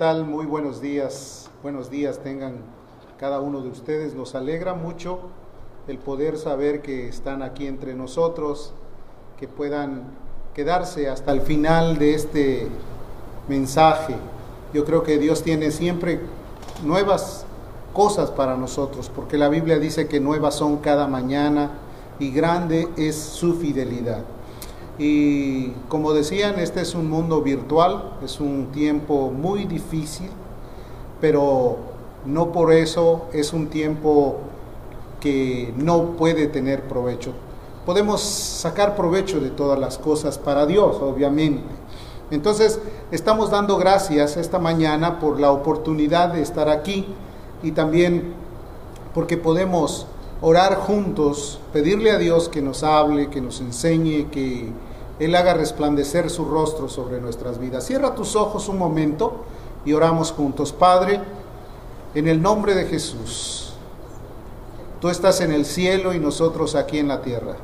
¿Qué tal? Muy buenos días tengan cada uno de ustedes. Nos alegra mucho el poder saber que están aquí entre nosotros, que puedan quedarse hasta el final de este mensaje. Yo creo que Dios tiene siempre nuevas cosas para nosotros, porque la Biblia dice que nuevas son cada mañana y grande es su fidelidad. Y como decían, este es un mundo virtual, es un tiempo muy difícil, pero no por eso es un tiempo que no puede tener provecho. Podemos sacar provecho de todas las cosas para Dios, obviamente. Entonces, estamos dando gracias esta mañana por la oportunidad de estar aquí y también porque podemos orar juntos, pedirle a Dios que nos hable, que nos enseñe, que Él haga resplandecer su rostro sobre nuestras vidas. Cierra tus ojos un momento y oramos juntos. Padre, en el nombre de Jesús, tú estás en el cielo y nosotros aquí en la tierra.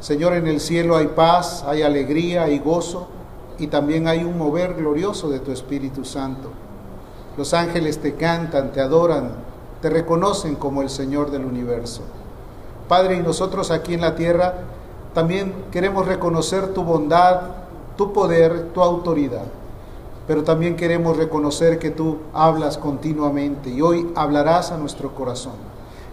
Señor, en el cielo hay paz, hay alegría, hay gozo y también hay un mover glorioso de tu Espíritu Santo. Los ángeles te cantan, te adoran, te reconocen como el Señor del universo. Padre, y nosotros aquí en la tierra también queremos reconocer tu bondad, tu poder, tu autoridad. Pero también queremos reconocer que tú hablas continuamente y hoy hablarás a nuestro corazón.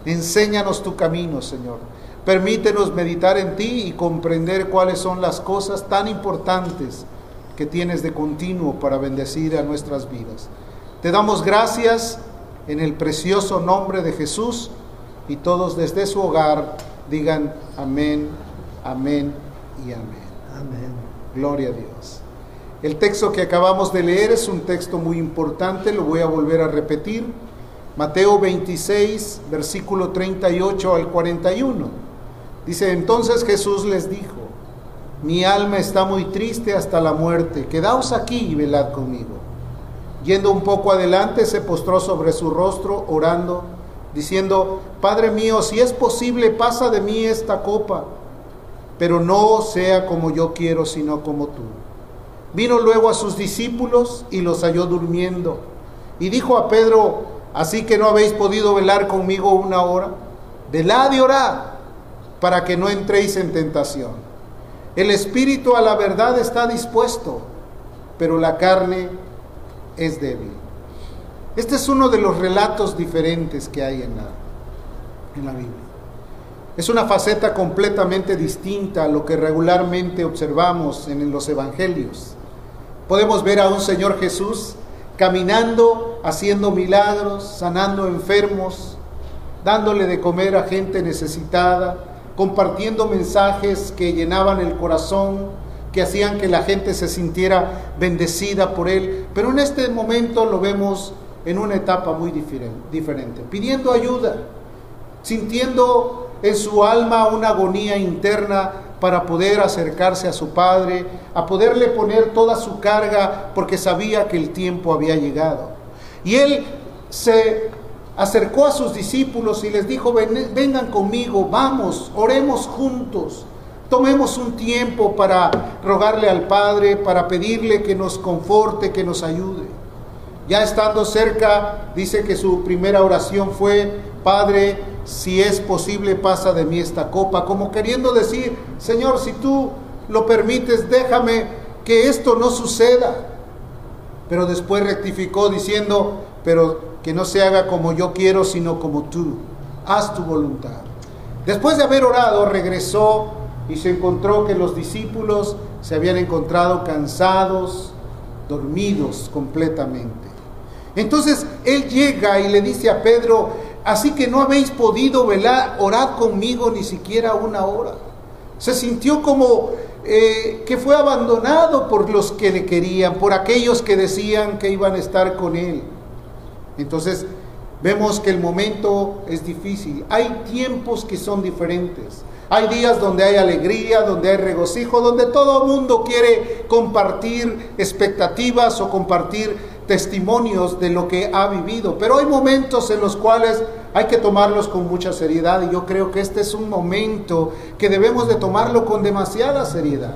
Enséñanos tu camino, Señor. Permítenos meditar en ti y comprender cuáles son las cosas tan importantes que tienes de continuo para bendecir a nuestras vidas. Te damos gracias en el precioso nombre de Jesús y todos desde su hogar digan amén. Amén y amén. Amén. Gloria a Dios. El texto que acabamos de leer es un texto muy importante, lo voy a volver a repetir. Mateo 26, versículo 38 al 41. Dice, entonces Jesús les dijo, mi alma está muy triste hasta la muerte, quedaos aquí y velad conmigo. Yendo un poco adelante, se postró sobre su rostro, orando, diciendo, Padre mío, si es posible, pasa de mí esta copa, pero no sea como yo quiero, sino como tú. Vino luego a sus discípulos y los halló durmiendo. Y dijo a Pedro, así que no habéis podido velar conmigo una hora, velad y orad, para que no entréis en tentación. El espíritu a la verdad está dispuesto, pero la carne es débil. Este es uno de los relatos diferentes que hay en la Biblia. Es una faceta completamente distinta a lo que regularmente observamos en los evangelios. Podemos ver a un Señor Jesús caminando, haciendo milagros, sanando enfermos, dándole de comer a gente necesitada, compartiendo mensajes que llenaban el corazón, que hacían que la gente se sintiera bendecida por Él. Pero en este momento lo vemos en una etapa muy diferente, pidiendo ayuda, sintiendo en su alma una agonía interna para poder acercarse a su Padre, a poderle poner toda su carga, porque sabía que el tiempo había llegado. Y Él se acercó a sus discípulos y les dijo, vengan conmigo, vamos, oremos juntos, tomemos un tiempo para rogarle al Padre, para pedirle que nos conforte, que nos ayude. Ya estando cerca, dice que su primera oración fue, Padre, si es posible, pasa de mí esta copa, como queriendo decir, Señor, si tú lo permites, déjame que esto no suceda. Pero después rectificó diciendo, pero que no se haga como yo quiero, sino como tú, haz tu voluntad. Después de haber orado, regresó y se encontró que los discípulos se habían encontrado cansados, dormidos completamente. Entonces Él llega y le dice a Pedro, así que no habéis podido velar, orad conmigo ni siquiera una hora. Se sintió como que fue abandonado por los que le querían, por aquellos que decían que iban a estar con él. Entonces vemos que el momento es difícil. Hay tiempos que son diferentes. Hay días donde hay alegría, donde hay regocijo, donde todo el mundo quiere compartir expectativas o compartir testimonios de lo que ha vivido, pero hay momentos en los cuales hay que tomarlos con mucha seriedad, y yo creo que este es un momento que debemos de tomarlo con demasiada seriedad.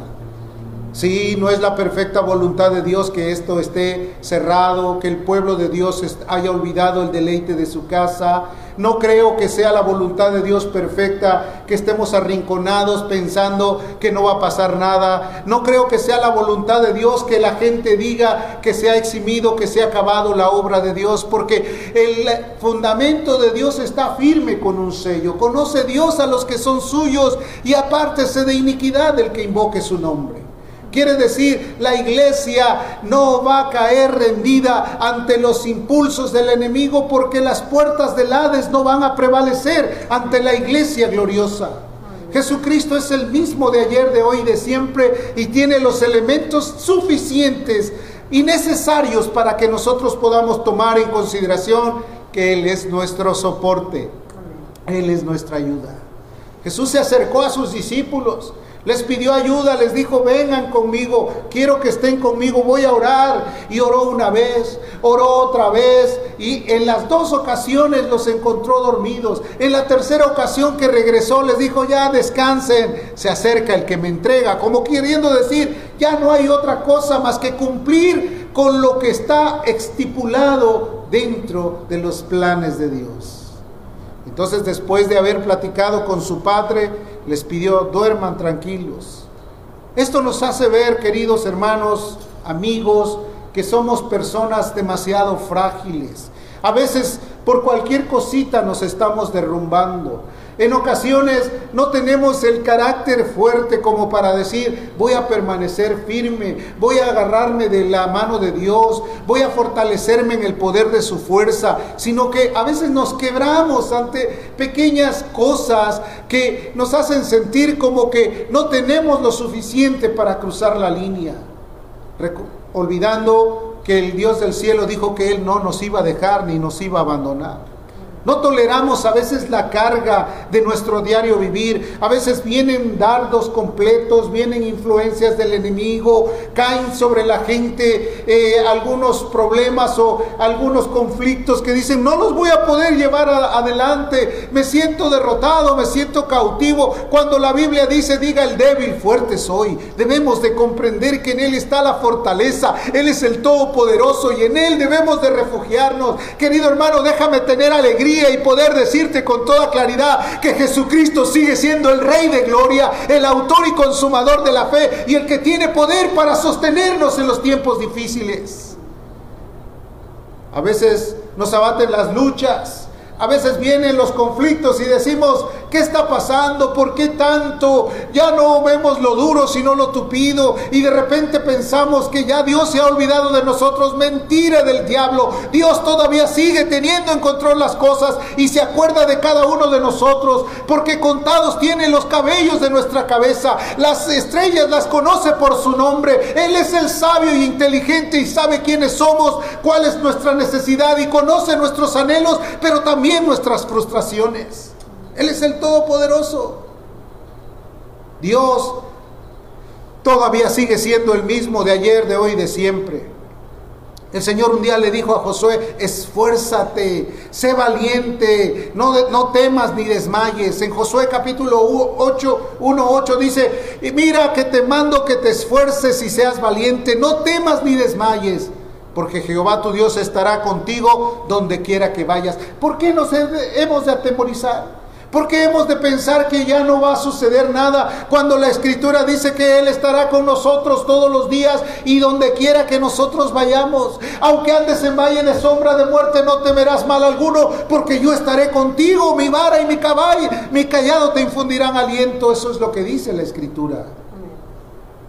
Sí, no es la perfecta voluntad de Dios que esto esté cerrado, que el pueblo de Dios haya olvidado el deleite de su casa. No creo que sea la voluntad de Dios perfecta que estemos arrinconados pensando que no va a pasar nada. No creo que sea la voluntad de Dios que la gente diga que se ha eximido, que se ha acabado la obra de Dios, porque el fundamento de Dios está firme con un sello. Conoce Dios a los que son suyos y apártese de iniquidad del que invoque su nombre. Quiere decir, la iglesia no va a caer rendida ante los impulsos del enemigo, porque las puertas del Hades no van a prevalecer ante la iglesia gloriosa. Jesucristo es el mismo de ayer, de hoy y de siempre, y tiene los elementos suficientes y necesarios para que nosotros podamos tomar en consideración que Él es nuestro soporte, Él es nuestra ayuda. Jesús se acercó a sus discípulos, les pidió ayuda, les dijo: vengan conmigo, quiero que estén conmigo, voy a orar. Y oró una vez, oró otra vez, y en las dos ocasiones los encontró dormidos. En la tercera ocasión que regresó les dijo: ya descansen, se acerca el que me entrega. Como queriendo decir, ya no hay otra cosa más que cumplir con lo que está estipulado dentro de los planes de Dios. Entonces, después de haber platicado con su Padre, les pidió: duerman tranquilos. Esto nos hace ver, queridos hermanos, amigos, que somos personas demasiado frágiles. A veces, por cualquier cosita nos estamos derrumbando. En ocasiones no tenemos el carácter fuerte como para decir: voy a permanecer firme, voy a agarrarme de la mano de Dios, voy a fortalecerme en el poder de su fuerza, sino que a veces nos quebramos ante pequeñas cosas que nos hacen sentir como que no tenemos lo suficiente para cruzar la línea, olvidando que el Dios del cielo dijo que Él no nos iba a dejar ni nos iba a abandonar. No toleramos a veces la carga de nuestro diario vivir. A veces vienen dardos completos, vienen influencias del enemigo, caen sobre la gente algunos problemas o algunos conflictos que dicen: no los voy a poder llevar adelante, me siento derrotado, me siento cautivo. Cuando la Biblia dice: diga el débil, fuerte soy. Debemos de comprender que en Él está la fortaleza, Él es el Todopoderoso y en Él debemos de refugiarnos. Querido hermano, déjame tener alegría y poder decirte con toda claridad que Jesucristo sigue siendo el Rey de Gloria, el autor y consumador de la fe, y el que tiene poder para sostenernos en los tiempos difíciles. A veces nos abaten las luchas, a veces vienen los conflictos y decimos: ¿qué está pasando? ¿Por qué tanto? Ya no vemos lo duro sino lo tupido, y de repente pensamos que ya Dios se ha olvidado de nosotros. Mentira del diablo. Dios todavía sigue teniendo en control las cosas y se acuerda de cada uno de nosotros, porque contados tiene los cabellos de nuestra cabeza, las estrellas las conoce por su nombre. Él es el sabio y inteligente y sabe quiénes somos, cuál es nuestra necesidad, y conoce nuestros anhelos, pero también nuestras frustraciones. Él es el Todopoderoso. Dios todavía sigue siendo el mismo de ayer, de hoy, de siempre. El Señor un día le dijo a Josué: esfuérzate, sé valiente, no temas ni desmayes. En Josué capítulo 1:8 dice: y mira que te mando que te esfuerces y seas valiente, no temas ni desmayes, porque Jehová tu Dios estará contigo donde quiera que vayas. ¿Por qué nos hemos de atemorizar? ¿Por qué hemos de pensar que ya no va a suceder nada, cuando la Escritura dice que Él estará con nosotros todos los días y donde quiera que nosotros vayamos? Aunque andes en valle de sombra de muerte, no temerás mal alguno, porque yo estaré contigo, mi vara y mi callado te infundirán aliento. Eso es lo que dice la Escritura.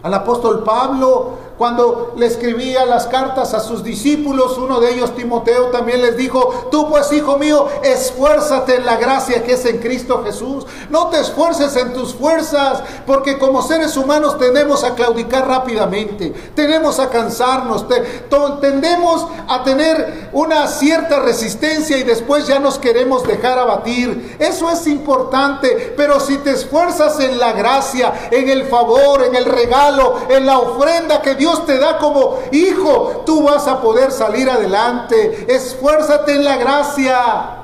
Al apóstol Pablo, cuando le escribía las cartas a sus discípulos, uno de ellos, Timoteo, también les dijo: tú pues, hijo mío, esfuérzate en la gracia que es en Cristo Jesús. No te esfuerces en tus fuerzas, porque como seres humanos tendemos a claudicar rápidamente, tenemos a cansarnos, tendemos a tener una cierta resistencia y después ya nos queremos dejar abatir. Eso es importante, pero si te esfuerzas en la gracia, en el favor, en el regalo, en la ofrenda que Dios te da como hijo, tú vas a poder salir adelante. Esfuérzate en la gracia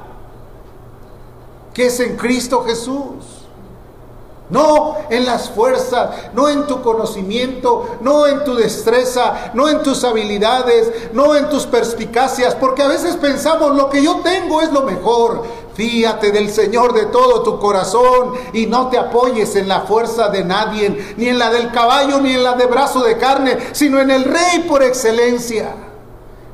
que es en Cristo Jesús. No en las fuerzas, no en tu conocimiento, no en tu destreza, no en tus habilidades, no en tus perspicacias, porque a veces pensamos, lo que yo tengo es lo mejor. Fíate del Señor de todo tu corazón y no te apoyes en la fuerza de nadie, ni en la del caballo, ni en la de brazo de carne, sino en el Rey por excelencia.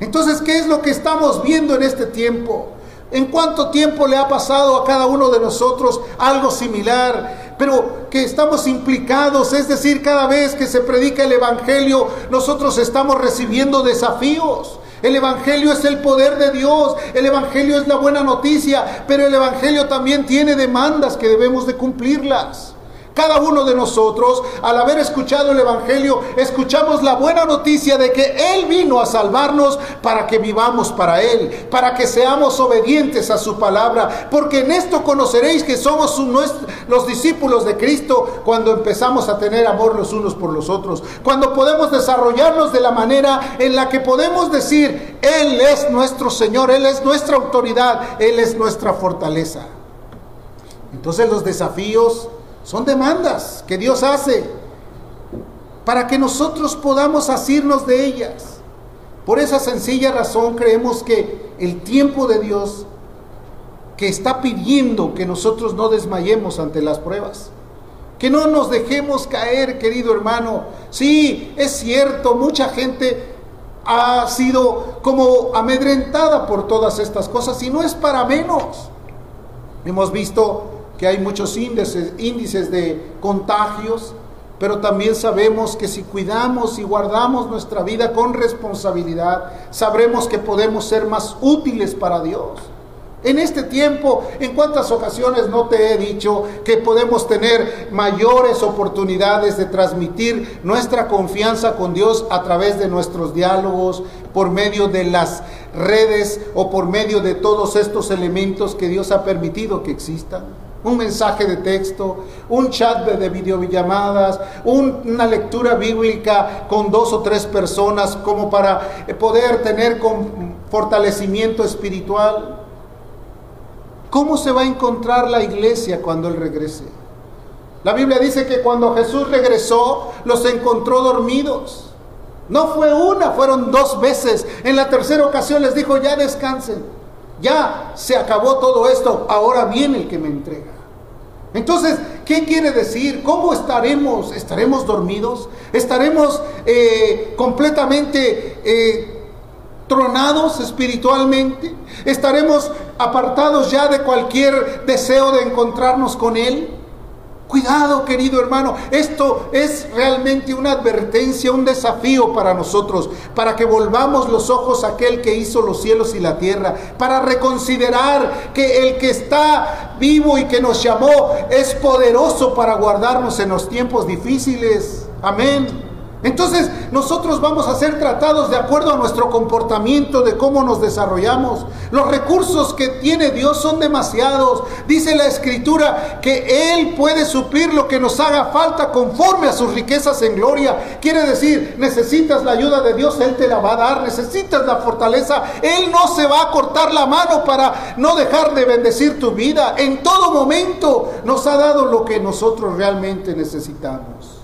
Entonces, ¿qué es lo que estamos viendo en este tiempo? ¿En cuánto tiempo le ha pasado a cada uno de nosotros algo similar? Pero que estamos implicados, es decir, cada vez que se predica el Evangelio, nosotros estamos recibiendo desafíos. El Evangelio es el poder de Dios, el Evangelio es la buena noticia, pero el Evangelio también tiene demandas que debemos de cumplirlas. Cada uno de nosotros, al haber escuchado el Evangelio, escuchamos la buena noticia de que Él vino a salvarnos para que vivamos para Él, para que seamos obedientes a su palabra, porque en esto conoceréis que somos los discípulos de Cristo, cuando empezamos a tener amor los unos por los otros, cuando podemos desarrollarnos de la manera en la que podemos decir, Él es nuestro Señor, Él es nuestra autoridad, Él es nuestra fortaleza. Entonces los desafíos son demandas que Dios hace para que nosotros podamos asirnos de ellas. Por esa sencilla razón creemos que el tiempo de Dios, que está pidiendo que nosotros no desmayemos ante las pruebas, que no nos dejemos caer, querido hermano. Sí, es cierto, mucha gente ha sido como amedrentada por todas estas cosas y no es para menos. Hemos visto que hay muchos índices de contagios, pero también sabemos que si cuidamos y guardamos nuestra vida con responsabilidad, sabremos que podemos ser más útiles para Dios. En este tiempo, ¿en cuántas ocasiones no te he dicho que podemos tener mayores oportunidades de transmitir nuestra confianza con Dios a través de nuestros diálogos, por medio de las redes o por medio de todos estos elementos que Dios ha permitido que existan? Un mensaje de texto, un chat de videollamadas, una lectura bíblica con 2 o 3 personas como para poder tener fortalecimiento espiritual. ¿Cómo se va a encontrar la iglesia cuando Él regrese? La Biblia dice que cuando Jesús regresó, los encontró dormidos. No fue una, fueron 2 veces. En la tercera ocasión les dijo, ya descansen. Ya se acabó todo esto, ahora viene el que me entrega. Entonces, ¿qué quiere decir? ¿Cómo estaremos? ¿Estaremos dormidos? ¿Estaremos completamente tronados espiritualmente? ¿Estaremos apartados ya de cualquier deseo de encontrarnos con Él? Cuidado, querido hermano, esto es realmente una advertencia, un desafío para nosotros, para que volvamos los ojos a aquel que hizo los cielos y la tierra, para reconsiderar que el que está vivo y que nos llamó es poderoso para guardarnos en los tiempos difíciles. Amén. Entonces nosotros vamos a ser tratados de acuerdo a nuestro comportamiento, de cómo nos desarrollamos. Los recursos que tiene Dios son demasiados. Dice la Escritura que Él puede suplir lo que nos haga falta conforme a sus riquezas en gloria. Quiere decir, necesitas la ayuda de Dios, Él te la va a dar. Necesitas la fortaleza, Él no se va a cortar la mano para no dejar de bendecir tu vida. En todo momento nos ha dado lo que nosotros realmente necesitamos.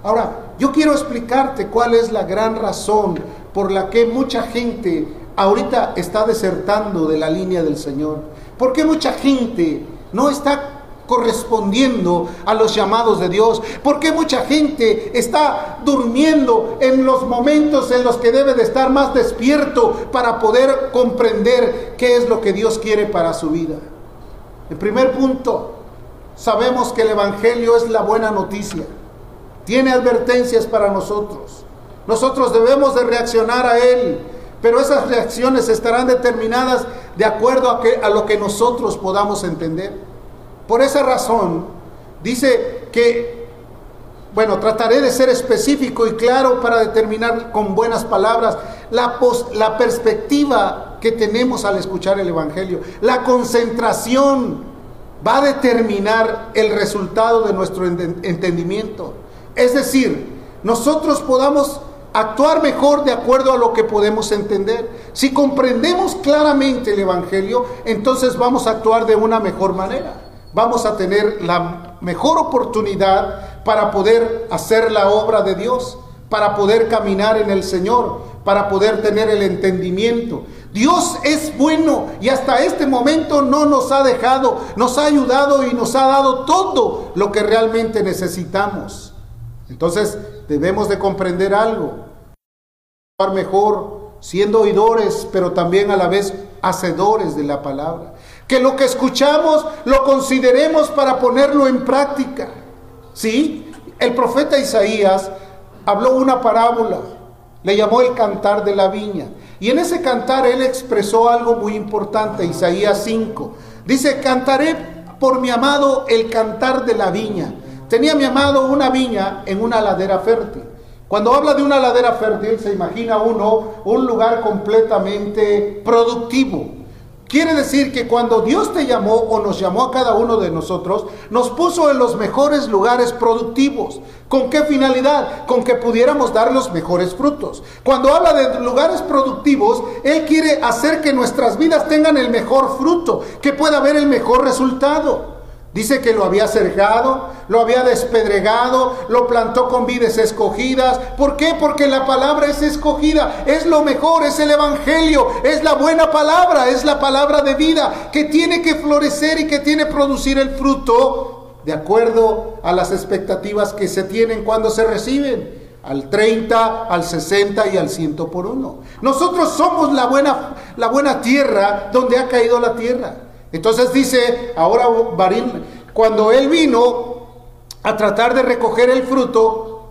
Ahora, yo quiero explicarte cuál es la gran razón por la que mucha gente ahorita está desertando de la línea del Señor. ¿Por qué mucha gente no está correspondiendo a los llamados de Dios? ¿Por qué mucha gente está durmiendo en los momentos en los que debe de estar más despierto para poder comprender qué es lo que Dios quiere para su vida? En primer punto, sabemos que el Evangelio es la buena noticia. Tiene advertencias para nosotros. Nosotros debemos de reaccionar a Él, pero esas reacciones estarán determinadas de acuerdo a lo que nosotros podamos entender. Por esa razón, dice que, bueno, trataré de ser específico y claro para determinar con buenas palabras la perspectiva que tenemos al escuchar el Evangelio. La concentración va a determinar el resultado de nuestro entendimiento. Es decir, nosotros podamos actuar mejor de acuerdo a lo que podemos entender. Si comprendemos claramente el Evangelio, entonces vamos a actuar de una mejor manera. Vamos a tener la mejor oportunidad para poder hacer la obra de Dios, para poder caminar en el Señor, para poder tener el entendimiento. Dios es bueno y hasta este momento no nos ha dejado, nos ha ayudado y nos ha dado todo lo que realmente necesitamos. Entonces debemos de comprender algo, mejor siendo oidores, pero también a la vez hacedores de la palabra. Que lo que escuchamos lo consideremos para ponerlo en práctica. ¿Sí? El profeta Isaías habló una parábola, le llamó el cantar de la viña. Y en ese cantar él expresó algo muy importante, Isaías 5. Dice, cantaré por mi amado el cantar de la viña. Tenía mi amado una viña en una ladera fértil. Cuando habla de una ladera fértil, se imagina uno un lugar completamente productivo. Quiere decir que cuando Dios te llamó o nos llamó a cada uno de nosotros, nos puso en los mejores lugares productivos. ¿Con qué finalidad? Con que pudiéramos dar los mejores frutos. Cuando habla de lugares productivos, Él quiere hacer que nuestras vidas tengan el mejor fruto, que pueda haber el mejor resultado. Dice que lo había cercado, lo había despedregado, lo plantó con vides escogidas. ¿Por qué? Porque la palabra es escogida, es lo mejor, es el evangelio, es la buena palabra, es la palabra de vida que tiene que florecer y que tiene que producir el fruto de acuerdo a las expectativas que se tienen cuando se reciben. Al 30, al 60 y al 100 por uno. Nosotros somos la buena tierra donde ha caído la tierra. Entonces dice, ahora cuando él vino a tratar de recoger el fruto,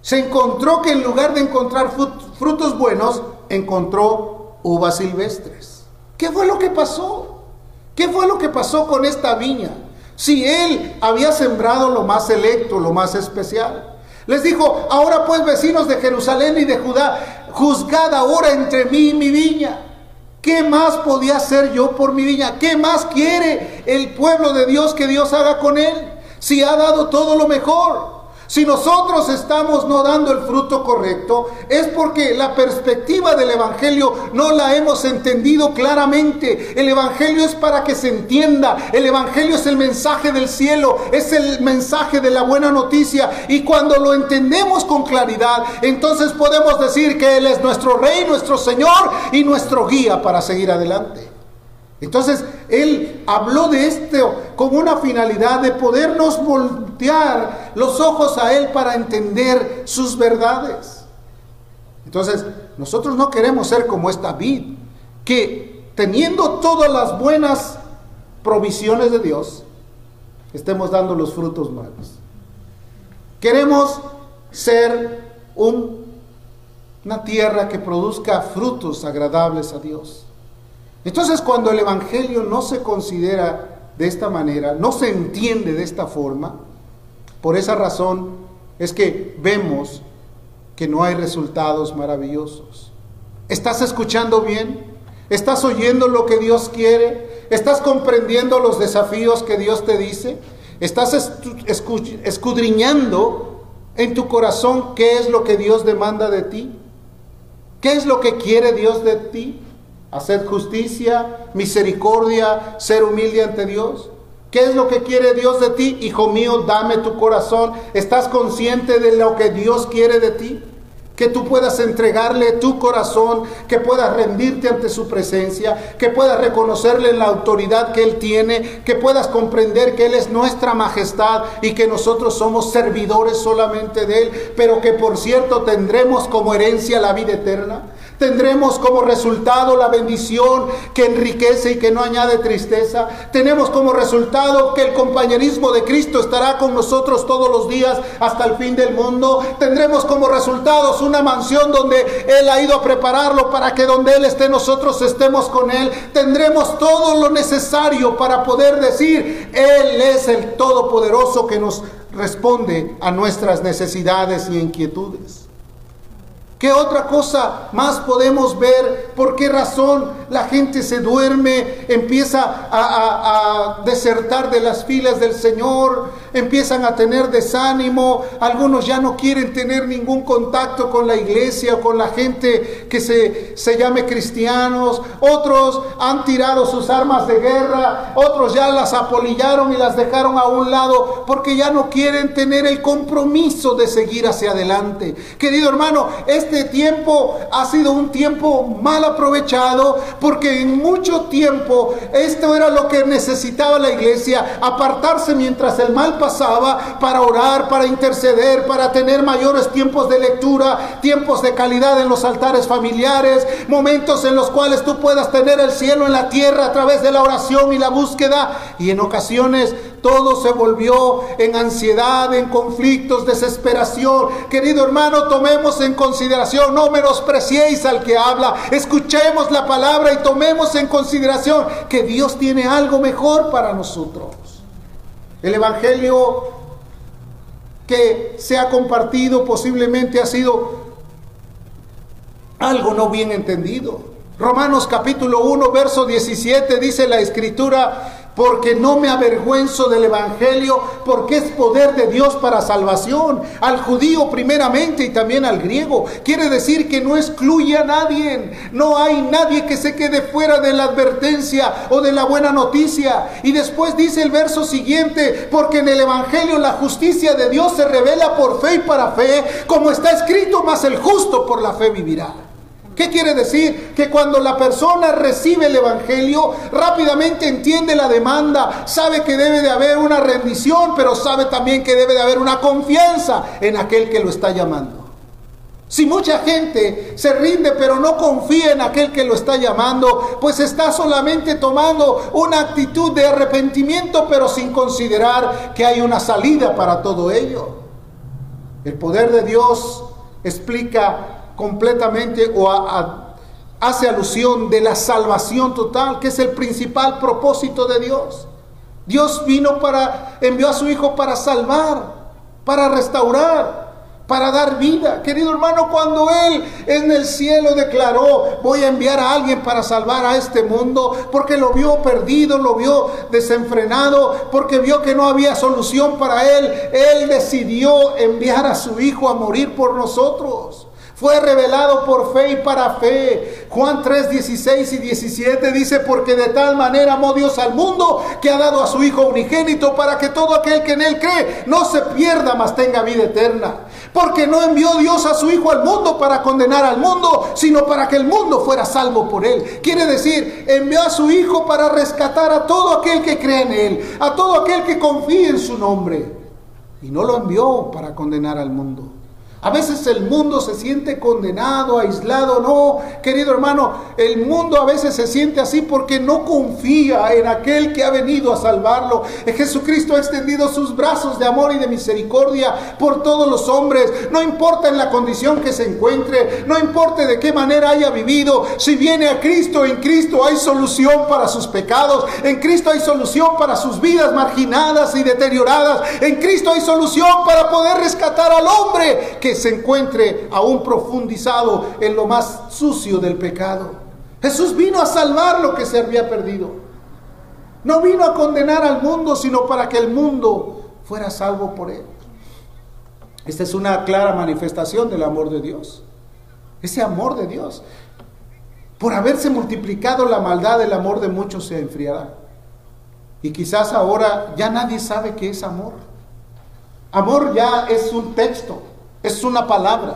se encontró que en lugar de encontrar frutos buenos, encontró uvas silvestres. ¿Qué fue lo que pasó? ¿Qué fue lo que pasó con esta viña? Si él había sembrado lo más selecto, lo más especial. Les dijo, ahora pues vecinos de Jerusalén y de Judá, juzgad ahora entre mí y mi viña. ¿Qué más podía hacer yo por mi viña? ¿Qué más quiere el pueblo de Dios que Dios haga con él? Si ha dado todo lo mejor. Si nosotros estamos no dando el fruto correcto, es porque la perspectiva del evangelio no la hemos entendido claramente. El evangelio es para que se entienda. El evangelio es el mensaje del cielo, es el mensaje de la buena noticia. Y cuando lo entendemos con claridad, entonces podemos decir que Él es nuestro Rey, nuestro Señor y nuestro guía para seguir adelante. Entonces, Él habló de esto con una finalidad de podernos voltear los ojos a Él para entender sus verdades. Entonces, nosotros no queremos ser como esta vid, que teniendo todas las buenas provisiones de Dios, estemos dando los frutos malos. Queremos ser una tierra que produzca frutos agradables a Dios. Entonces, cuando el evangelio no se considera de esta manera, no se entiende de esta forma, por esa razón es que vemos que no hay resultados maravillosos. ¿Estás escuchando bien? ¿Estás oyendo lo que Dios quiere? ¿Estás comprendiendo los desafíos que Dios te dice? ¿Estás escudriñando en tu corazón qué es lo que Dios demanda de ti? ¿Qué es lo que quiere Dios de ti? Hacer justicia, misericordia, ser humilde ante Dios. ¿Qué es lo que quiere Dios de ti? Hijo mío, dame tu corazón. ¿Estás consciente de lo que Dios quiere de ti? Que tú puedas entregarle tu corazón, que puedas rendirte ante su presencia, que puedas reconocerle la autoridad que Él tiene, que puedas comprender que Él es nuestra majestad y que nosotros somos servidores solamente de Él, pero que por cierto tendremos como herencia la vida eterna. Tendremos como resultado la bendición que enriquece y que no añade tristeza. Tenemos como resultado que el compañerismo de Cristo estará con nosotros todos los días hasta el fin del mundo. Tendremos como resultados una mansión donde Él ha ido a prepararlo para que donde Él esté nosotros estemos con Él. Tendremos todo lo necesario para poder decir, Él es el Todopoderoso que nos responde a nuestras necesidades y inquietudes. ¿Qué otra cosa más podemos ver? ¿Por qué razón la gente se duerme, empieza a desertar de las filas del Señor? empiezan a tener desánimo, algunos ya no quieren tener ningún contacto con la iglesia o con la gente que se llame cristianos, otros han tirado sus armas de guerra, otros ya las apolillaron y las dejaron a un lado porque ya no quieren tener el compromiso de seguir hacia adelante. Querido hermano, este tiempo ha sido un tiempo mal aprovechado, porque en mucho tiempo esto era lo que necesitaba la iglesia, apartarse mientras el mal pasaba para orar, para interceder, para tener mayores tiempos de lectura, tiempos de calidad en los altares familiares, momentos en los cuales tú puedas tener el cielo en la tierra a través de la oración y la búsqueda. Y en ocasiones todo se volvió en ansiedad, en conflictos, desesperación. Querido hermano, tomemos en consideración, no menospreciéis al que habla, escuchemos la palabra y tomemos en consideración que Dios tiene algo mejor para nosotros. El evangelio que se ha compartido posiblemente ha sido algo no bien entendido. Romanos capítulo 1, verso 17, dice la escritura: porque no me avergüenzo del evangelio, porque es poder de Dios para salvación, al judío primeramente y también al griego. Quiere decir que no excluye a nadie, no hay nadie que se quede fuera de la advertencia o de la buena noticia. Y después dice el verso siguiente: porque en el evangelio la justicia de Dios se revela por fe y para fe, como está escrito, mas el justo por la fe vivirá. ¿Qué quiere decir? Que cuando la persona recibe el evangelio, rápidamente entiende la demanda, sabe que debe de haber una rendición, pero sabe también que debe de haber una confianza en aquel que lo está llamando. Si mucha gente se rinde pero no confía en aquel que lo está llamando, pues está solamente tomando una actitud de arrepentimiento, pero sin considerar que hay una salida para todo ello. El poder de Dios explica completamente o hace alusión de la salvación total, que es el principal propósito de Dios. Dios envió a su Hijo para salvar, para restaurar, para dar vida. Querido hermano, cuando Él en el cielo declaró: voy a enviar a alguien para salvar a este mundo, porque lo vio perdido, lo vio desenfrenado, porque vio que no había solución para Él, Él decidió enviar a su Hijo a morir por nosotros. Fue revelado por fe y para fe. Juan 3, 16 y 17 dice: porque de tal manera amó Dios al mundo, que ha dado a su Hijo unigénito, para que todo aquel que en Él cree no se pierda, mas tenga vida eterna. Porque no envió Dios a su Hijo al mundo para condenar al mundo, sino para que el mundo fuera salvo por Él. Quiere decir, envió a su Hijo para rescatar a todo aquel que cree en Él, a todo aquel que confíe en su nombre. Y no lo envió para condenar al mundo. A veces el mundo se siente condenado, aislado. No, querido hermano, el mundo a veces se siente así porque no confía en aquel que ha venido a salvarlo. Jesucristo ha extendido sus brazos de amor y de misericordia por todos los hombres. No importa en la condición que se encuentre, no importa de qué manera haya vivido, si viene a Cristo, en Cristo hay solución para sus pecados, en Cristo hay solución para sus vidas marginadas y deterioradas, en Cristo hay solución para poder rescatar al hombre que se encuentre aún profundizado en lo más sucio del pecado. Jesús vino a salvar lo que se había perdido. No vino a condenar al mundo, sino para que el mundo fuera salvo por Él. Esta es una clara manifestación del amor de Dios. Ese amor de Dios, por haberse multiplicado la maldad, el amor de muchos se enfriará. Y quizás ahora ya nadie sabe qué es amor. Amor ya es un texto, es una palabra,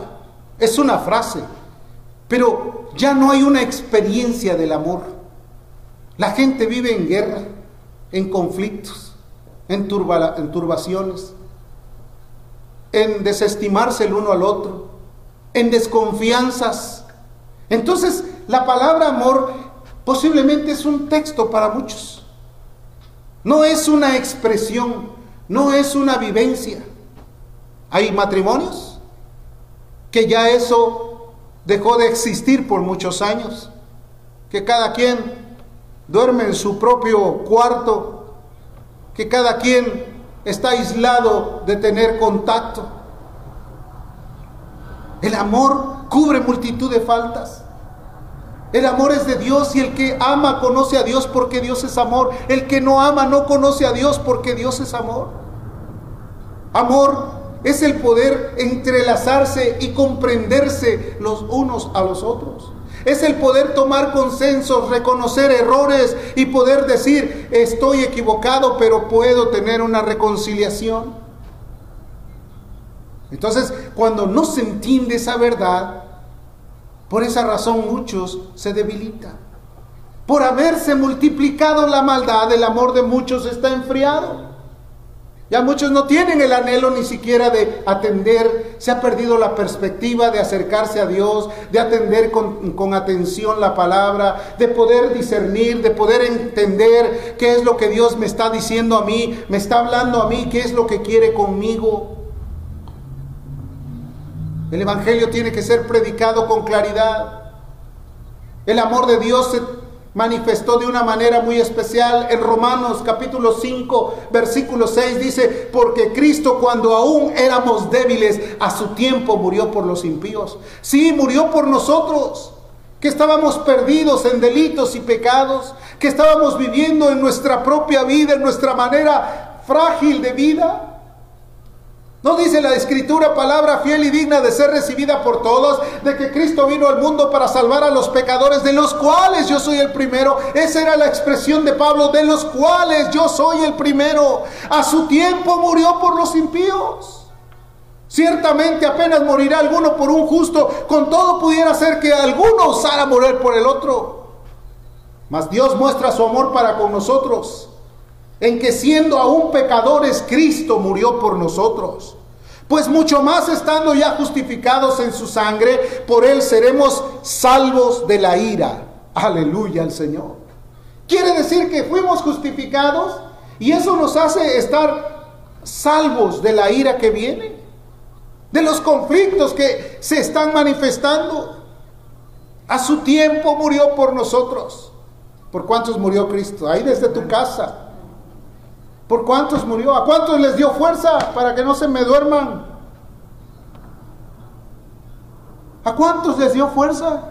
es una frase, pero ya no hay una experiencia del amor. La gente vive en guerra, en conflictos, en turbaciones, en desestimarse el uno al otro, en desconfianzas. Entonces, la palabra amor posiblemente es un texto para muchos. No es una expresión, no es una vivencia. Hay matrimonios que ya eso dejó de existir por muchos años, que cada quien duerme en su propio cuarto, que cada quien está aislado de tener contacto. El amor cubre multitud de faltas. El amor es de Dios, y el que ama conoce a Dios, porque Dios es amor. El que no ama no conoce a Dios, porque Dios es amor. Amor es el poder entrelazarse y comprenderse los unos a los otros. Es el poder tomar consensos, reconocer errores y poder decir, estoy equivocado, pero puedo tener una reconciliación. Entonces, cuando no se entiende esa verdad, por esa razón muchos se debilitan. Por haberse multiplicado la maldad, el amor de muchos está enfriado. Ya muchos no tienen el anhelo ni siquiera de atender, se ha perdido la perspectiva de acercarse a Dios, de atender con atención la palabra, de poder discernir, de poder entender qué es lo que Dios me está diciendo a mí, me está hablando a mí, qué es lo que quiere conmigo. El Evangelio tiene que ser predicado con claridad. El amor de Dios se manifestó de una manera muy especial en Romanos capítulo 5, versículo 6, dice, porque Cristo cuando aún éramos débiles, a su tiempo murió por los impíos. Sí, murió por nosotros, que estábamos perdidos en delitos y pecados, que estábamos viviendo en nuestra propia vida, en nuestra manera frágil de vida. ¿No dice la Escritura, palabra fiel y digna de ser recibida por todos, de que Cristo vino al mundo para salvar a los pecadores, de los cuales yo soy el primero? Esa era la expresión de Pablo, de los cuales yo soy el primero. A su tiempo murió por los impíos. Ciertamente apenas morirá alguno por un justo, con todo pudiera ser que alguno osara morir por el otro. Mas Dios muestra su amor para con nosotros, en que siendo aún pecadores, Cristo murió por nosotros. Pues mucho más estando ya justificados en su sangre, por él seremos salvos de la ira. Aleluya al Señor. Quiere decir que fuimos justificados y eso nos hace estar salvos de la ira que viene, de los conflictos que se están manifestando. A su tiempo murió por nosotros. ¿Por cuántos murió Cristo? Ahí desde tu casa. ¿Por cuántos murió? ¿A cuántos les dio fuerza para que no se me duerman? ¿A cuántos les dio fuerza?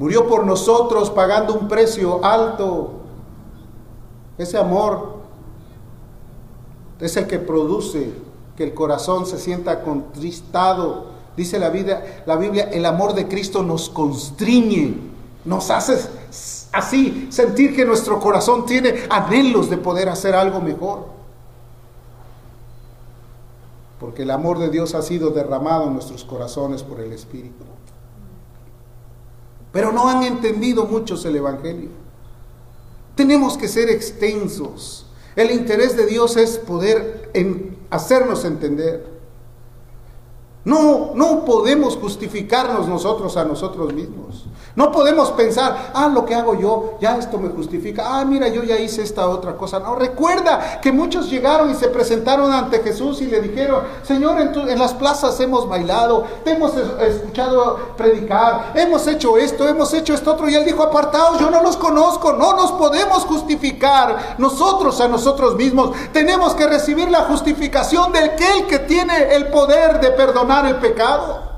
Murió por nosotros pagando un precio alto. Ese amor es el que produce que el corazón se sienta contristado. Dice la Biblia, el amor de Cristo nos constriñe, nos hace así, sentir que nuestro corazón tiene anhelos de poder hacer algo mejor. Porque el amor de Dios ha sido derramado en nuestros corazones por el Espíritu. Pero no han entendido muchos el Evangelio. Tenemos que ser extensos. El interés de Dios es poder hacernos entender. No podemos justificarnos nosotros a nosotros mismos. No podemos pensar, lo que hago yo, ya esto me justifica. Mira, yo ya hice esta otra cosa. No, recuerda que muchos llegaron y se presentaron ante Jesús y le dijeron, Señor, en las plazas hemos bailado, te hemos escuchado predicar, hemos hecho esto otro. Y él dijo, apartaos, yo no los conozco. No nos podemos justificar nosotros a nosotros mismos. Tenemos que recibir la justificación de aquel que tiene el poder de perdonar el pecado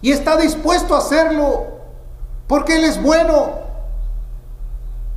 y está dispuesto a hacerlo porque él es bueno.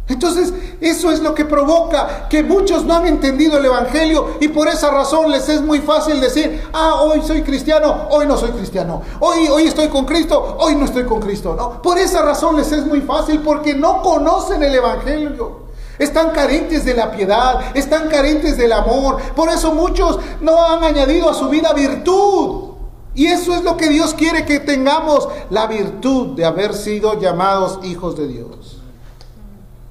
Entonces eso es lo que provoca que muchos no han entendido el Evangelio y por esa razón les es muy fácil decir, hoy soy cristiano, hoy no soy cristiano, hoy estoy con Cristo, hoy no estoy con Cristo. No, por esa razón les es muy fácil porque no conocen el Evangelio. Están carentes de la piedad, están carentes del amor. Por eso muchos no han añadido a su vida virtud. Y eso es lo que Dios quiere que tengamos, la virtud de haber sido llamados hijos de Dios.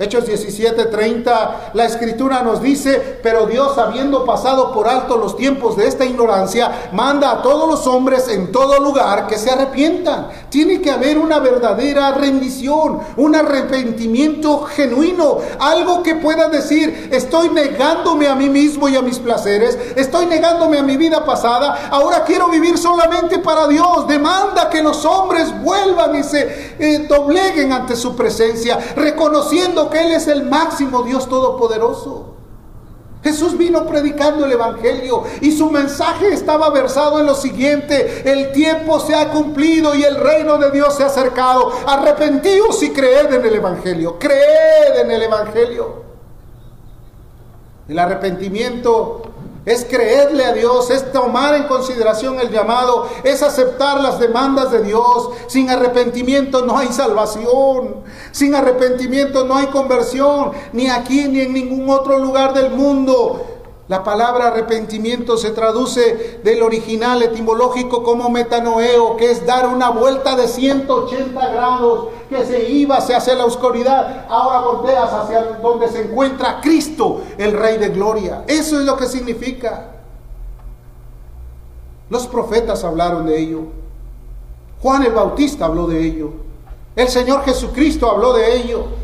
Hechos 17:30, la Escritura nos dice, pero Dios, habiendo pasado por alto los tiempos de esta ignorancia, manda a todos los hombres en todo lugar que se arrepientan. Tiene que haber una verdadera rendición, un arrepentimiento genuino, algo que pueda decir, estoy negándome a mí mismo y a mis placeres, estoy negándome a mi vida pasada, ahora quiero vivir solamente para Dios. Demanda que los hombres vuelvan y se dobleguen ante su presencia, reconociendo que él es el máximo Dios todopoderoso. Jesús vino predicando el Evangelio y su mensaje estaba versado en lo siguiente: el tiempo se ha cumplido y el reino de Dios se ha acercado, arrepentíos y creed en el Evangelio. El arrepentimiento es creerle a Dios, es tomar en consideración el llamado, es aceptar las demandas de Dios. Sin arrepentimiento no hay salvación, sin arrepentimiento no hay conversión, ni aquí ni en ningún otro lugar del mundo. La palabra arrepentimiento se traduce del original etimológico como metanoeo, que es dar una vuelta de 180 grados, que se iba hacia la oscuridad, ahora volteas hacia donde se encuentra Cristo, el Rey de Gloria. Eso es lo que significa. Los profetas hablaron de ello. Juan el Bautista habló de ello. El Señor Jesucristo habló de ello.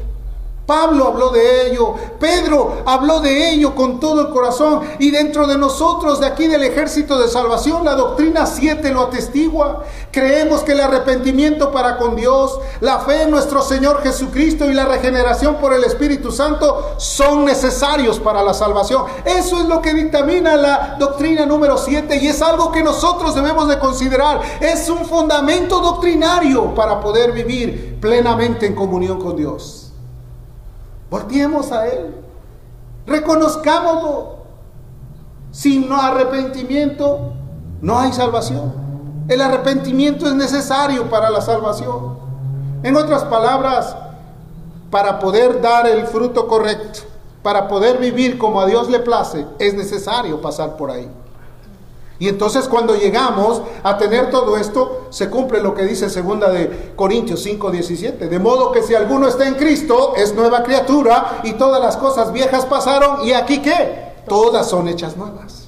Pablo habló de ello, Pedro habló de ello con todo el corazón, y dentro de nosotros, de aquí del ejército de salvación, la doctrina 7 lo atestigua. Creemos que el arrepentimiento para con Dios, la fe en nuestro Señor Jesucristo y la regeneración por el Espíritu Santo son necesarios para la salvación. Eso es lo que dictamina la doctrina número 7, y es algo que nosotros debemos de considerar. Es un fundamento doctrinario para poder vivir plenamente en comunión con Dios. Volteemos a Él, reconozcámoslo. Sin arrepentimiento no hay salvación. El arrepentimiento es necesario para la salvación. En otras palabras, para poder dar el fruto correcto, para poder vivir como a Dios le place, es necesario pasar por ahí. Y entonces cuando llegamos a tener todo esto, se cumple lo que dice 2 Corintios 5:17. De modo que si alguno está en Cristo, es nueva criatura, y todas las cosas viejas pasaron, y aquí ¿qué? Todas son hechas nuevas.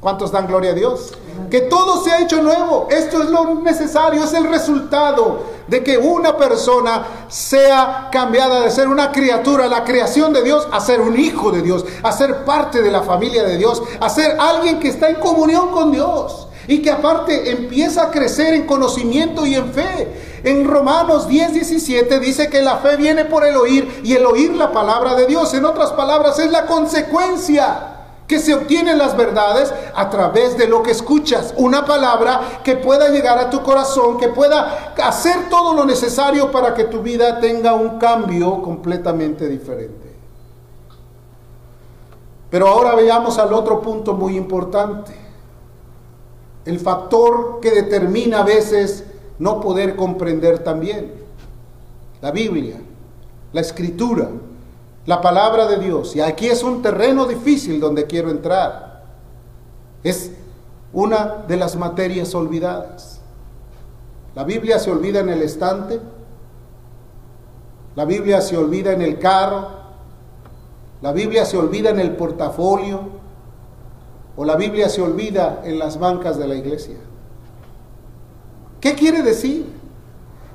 ¿Cuántos dan gloria a Dios? Que todo se ha hecho nuevo. Esto es lo necesario, es el resultado de que una persona sea cambiada de ser una criatura, la creación de Dios, a ser un hijo de Dios, a ser parte de la familia de Dios, a ser alguien que está en comunión con Dios y que aparte empieza a crecer en conocimiento y en fe. En Romanos 10:17 dice que la fe viene por el oír, y el oír la palabra de Dios. En otras palabras, es la consecuencia que se obtienen las verdades a través de lo que escuchas. Una palabra que pueda llegar a tu corazón, que pueda hacer todo lo necesario para que tu vida tenga un cambio completamente diferente. Pero ahora veamos al otro punto muy importante. El factor que determina a veces no poder comprender también. La Biblia, la Escritura, la palabra de Dios. Y aquí es un terreno difícil donde quiero entrar. Es una de las materias olvidadas. La Biblia se olvida en el estante. La Biblia se olvida en el carro. La Biblia se olvida en el portafolio. O la Biblia se olvida en las bancas de la iglesia. ¿Qué quiere decir?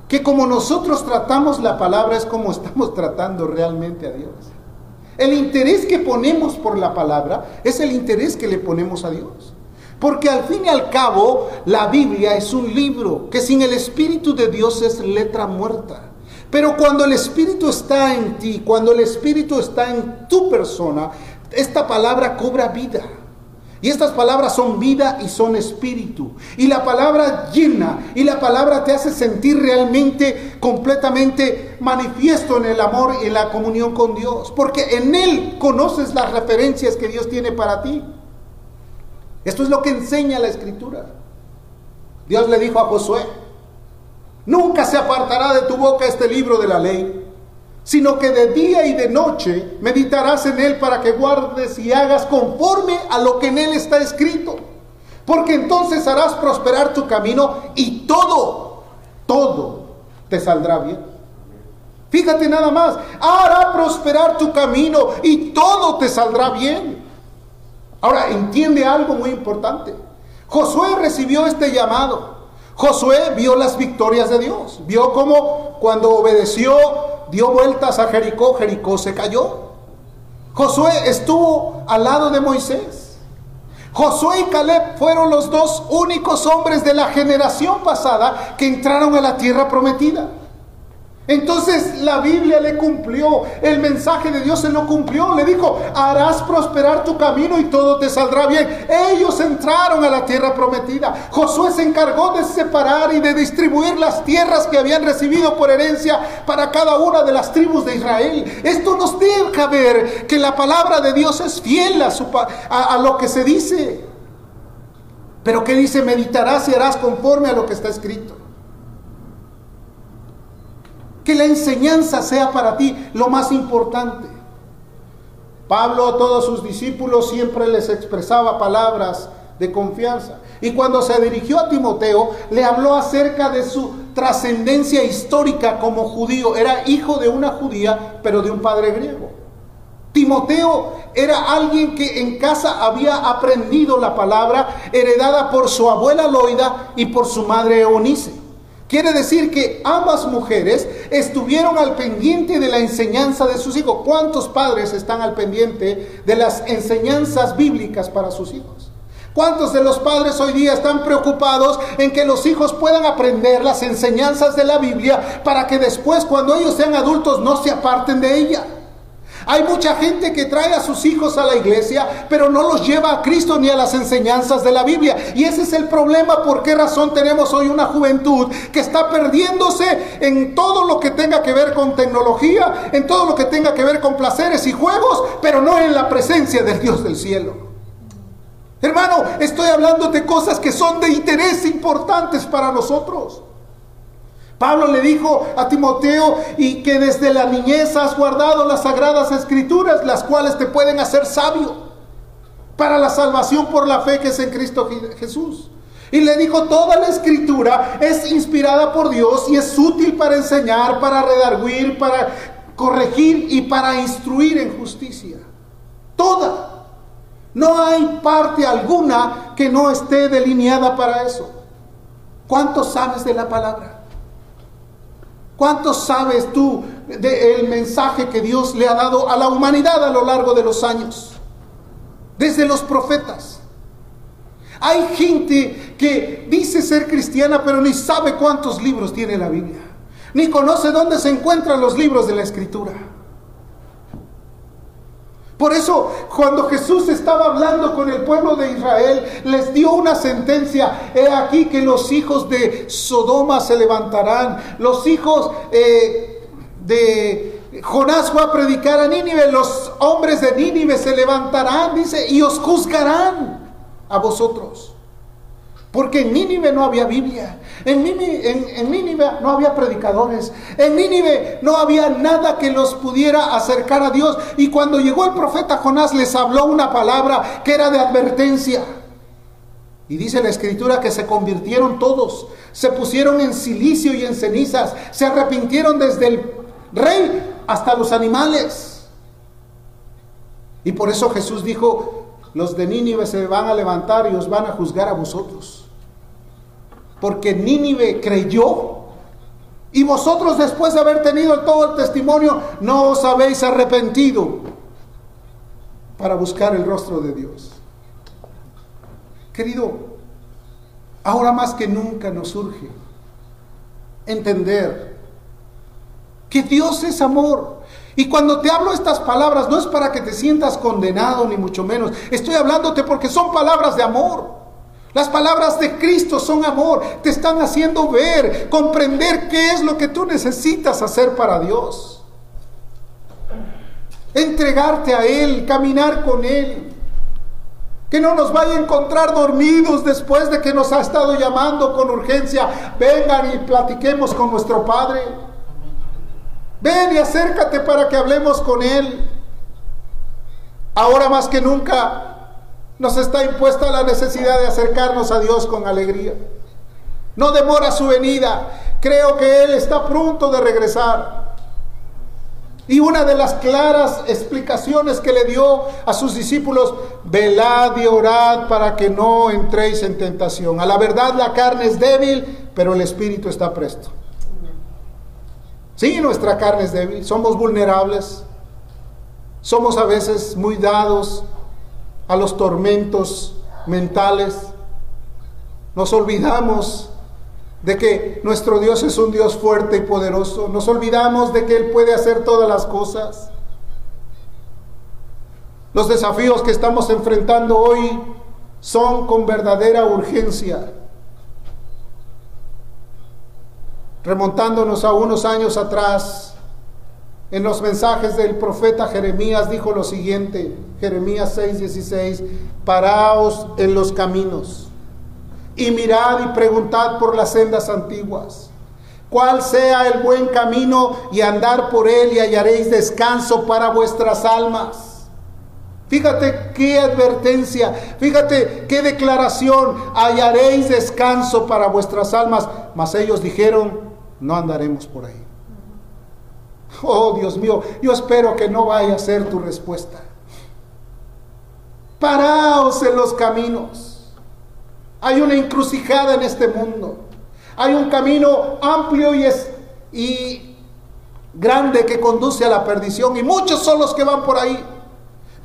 Que como nosotros tratamos la palabra es como estamos tratando realmente a Dios. El interés que ponemos por la palabra es el interés que le ponemos a Dios. Porque al fin y al cabo, la Biblia es un libro que sin el Espíritu de Dios es letra muerta. Pero cuando el Espíritu está en ti, cuando el Espíritu está en tu persona, esta palabra cobra vida. Y estas palabras son vida y son espíritu. Y la palabra llena, y la palabra te hace sentir realmente, completamente manifiesto en el amor y en la comunión con Dios. Porque en Él conoces las referencias que Dios tiene para ti. Esto es lo que enseña la Escritura. Dios le dijo a Josué: nunca se apartará de tu boca este libro de la ley, sino que de día y de noche meditarás en él para que guardes y hagas conforme a lo que en él está escrito. Porque entonces harás prosperar tu camino y todo te saldrá bien. Fíjate nada más, hará prosperar tu camino y todo te saldrá bien. Ahora entiende algo muy importante. Josué recibió este llamado. Josué vio las victorias de Dios. Vio cómo cuando obedeció, dio vueltas a Jericó, Jericó se cayó. Josué estuvo al lado de Moisés. Josué y Caleb fueron los dos únicos hombres de la generación pasada que entraron a la tierra prometida. Entonces la Biblia le cumplió, el mensaje de Dios se lo cumplió, le dijo, harás prosperar tu camino y todo te saldrá bien. Ellos entraron a la tierra prometida. Josué se encargó de separar y de distribuir las tierras que habían recibido por herencia para cada una de las tribus de Israel. Esto nos deja ver que la palabra de Dios es fiel a lo que se dice. Pero ¿qué dice? Meditarás y harás conforme a lo que está escrito. Que la enseñanza sea para ti lo más importante. Pablo a todos sus discípulos siempre les expresaba palabras de confianza. Y cuando se dirigió a Timoteo, le habló acerca de su trascendencia histórica como judío. Era hijo de una judía, pero de un padre griego. Timoteo era alguien que en casa había aprendido la palabra heredada por su abuela Loida y por su madre Eunice. Quiere decir que ambas mujeres estuvieron al pendiente de la enseñanza de sus hijos. ¿Cuántos padres están al pendiente de las enseñanzas bíblicas para sus hijos? ¿Cuántos de los padres hoy día están preocupados en que los hijos puedan aprender las enseñanzas de la Biblia para que después, cuando ellos sean adultos, no se aparten de ella? Hay mucha gente que trae a sus hijos a la iglesia, pero no los lleva a Cristo ni a las enseñanzas de la Biblia. Y ese es el problema. ¿Por qué razón tenemos hoy una juventud que está perdiéndose en todo lo que tenga que ver con tecnología, en todo lo que tenga que ver con placeres y juegos, pero no en la presencia del Dios del cielo? Hermano, estoy hablando de cosas que son de interés importantes para nosotros. Pablo le dijo a Timoteo, y que desde la niñez has guardado las sagradas escrituras, las cuales te pueden hacer sabio para la salvación por la fe que es en Cristo Jesús. Y le dijo, toda la escritura es inspirada por Dios y es útil para enseñar, para redarguir, para corregir y para instruir en justicia. Toda. No hay parte alguna que no esté delineada para eso. ¿Cuánto sabes de la palabra? ¿Cuánto sabes tú del mensaje que Dios le ha dado a la humanidad a lo largo de los años? Desde los profetas. Hay gente que dice ser cristiana, pero ni sabe cuántos libros tiene la Biblia. Ni conoce dónde se encuentran los libros de la Escritura. Por eso, cuando Jesús estaba hablando con el pueblo de Israel, les dio una sentencia. He aquí que los hijos de Sodoma se levantarán. Los hijos de Jonás va a predicar a Nínive. Los hombres de Nínive se levantarán, dice, y os juzgarán a vosotros. Porque en Nínive no había Biblia, en Nínive no había predicadores, en Nínive no había nada que los pudiera acercar a Dios. Y cuando llegó el profeta Jonás les habló una palabra que era de advertencia. Y dice la Escritura que se convirtieron todos, se pusieron en cilicio y en cenizas, se arrepintieron desde el rey hasta los animales. Y por eso Jesús dijo, los de Nínive se van a levantar y os van a juzgar a vosotros. Porque Nínive creyó, y vosotros, después de haber tenido todo el testimonio, no os habéis arrepentido para buscar el rostro de Dios. Querido, ahora más que nunca nos surge entender que Dios es amor. Y cuando te hablo estas palabras, no es para que te sientas condenado, ni mucho menos. Estoy hablándote porque son palabras de amor. Las palabras de Cristo son amor. Te están haciendo ver, comprender qué es lo que tú necesitas hacer para Dios. Entregarte a Él, caminar con Él. Que no nos vaya a encontrar dormidos después de que nos ha estado llamando con urgencia. Vengan y platiquemos con nuestro Padre. Ven y acércate para que hablemos con Él. Ahora más que nunca nos está impuesta la necesidad de acercarnos a Dios con alegría. No demora su venida. Creo que Él está pronto de regresar. Y una de las claras explicaciones que le dio a sus discípulos, velad y orad para que no entréis en tentación. A la verdad la carne es débil, pero el espíritu está presto. Sí, nuestra carne es débil, somos vulnerables, somos a veces muy dados a los tormentos mentales, nos olvidamos de que nuestro Dios es un Dios fuerte y poderoso. Nos olvidamos de que Él puede hacer todas las cosas. Los desafíos que estamos enfrentando hoy son con verdadera urgencia, remontándonos a unos años atrás. En los mensajes del profeta Jeremías dijo lo siguiente, Jeremías 6:16, paraos en los caminos y mirad y preguntad por las sendas antiguas, cuál sea el buen camino, y andar por él y hallaréis descanso para vuestras almas. Fíjate qué advertencia, fíjate qué declaración, hallaréis descanso para vuestras almas, mas ellos dijeron, no andaremos por ahí. Oh Dios mío, yo espero que no vaya a ser tu respuesta. Paraos en los caminos. Hay una encrucijada en este mundo. Hay un camino amplio y grande que conduce a la perdición, y muchos son los que van por ahí.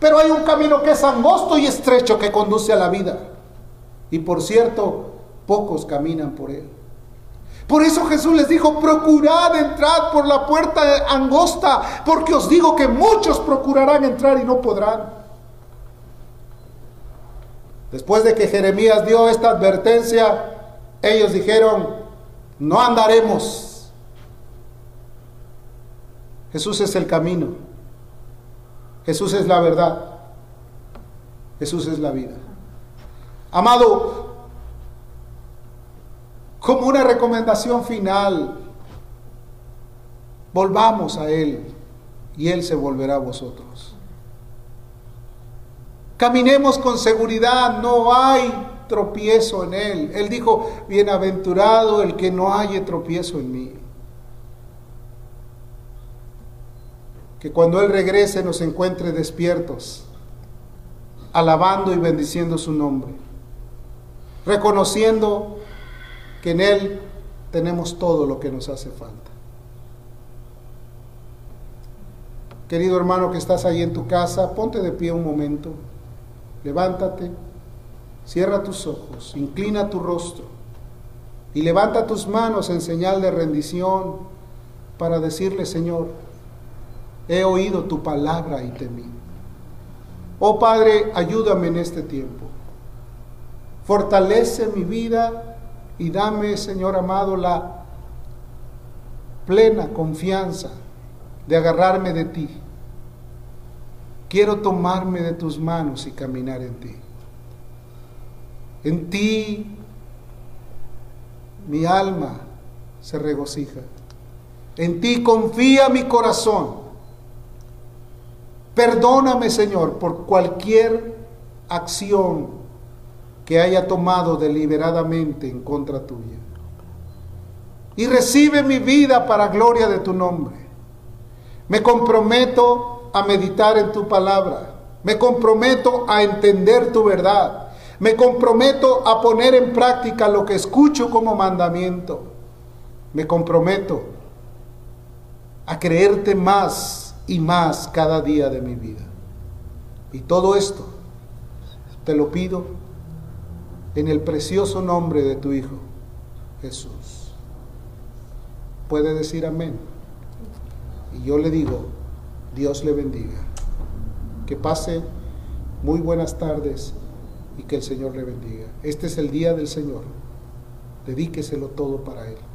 Pero hay un camino que es angosto y estrecho que conduce a la vida, y por cierto, pocos caminan por él. Por eso Jesús les dijo, procurad entrar por la puerta angosta, porque os digo que muchos procurarán entrar y no podrán. Después de que Jeremías dio esta advertencia, ellos dijeron, no andaremos. Jesús es el camino, Jesús es la verdad, Jesús es la vida. Amado, como una recomendación final, volvamos a Él y Él se volverá a vosotros. Caminemos con seguridad, no hay tropiezo en Él. Él dijo, bienaventurado el que no halle tropiezo en mí. Que cuando Él regrese nos encuentre despiertos, alabando y bendiciendo su nombre, reconociendo que en Él tenemos todo lo que nos hace falta. Querido hermano que estás ahí en tu casa, ponte de pie un momento, levántate, cierra tus ojos, inclina tu rostro y levanta tus manos en señal de rendición para decirle, Señor, he oído tu palabra y temí. Oh Padre, ayúdame en este tiempo. Fortalece mi vida y dame, Señor amado, la plena confianza de agarrarme de ti. Quiero tomarme de tus manos y caminar en ti. En ti mi alma se regocija. En ti confía mi corazón. Perdóname, Señor, por cualquier acción que haya tomado deliberadamente en contra tuya. Y recibe mi vida para gloria de tu nombre. Me comprometo a meditar en tu palabra. Me comprometo a entender tu verdad. Me comprometo a poner en práctica lo que escucho como mandamiento. Me comprometo a creerte más y más cada día de mi vida. Y todo esto te lo pido en el precioso nombre de tu Hijo, Jesús. Puede decir amén. Y yo le digo, Dios le bendiga. Que pase muy buenas tardes y que el Señor le bendiga. Este es el día del Señor. Dedíqueselo todo para Él.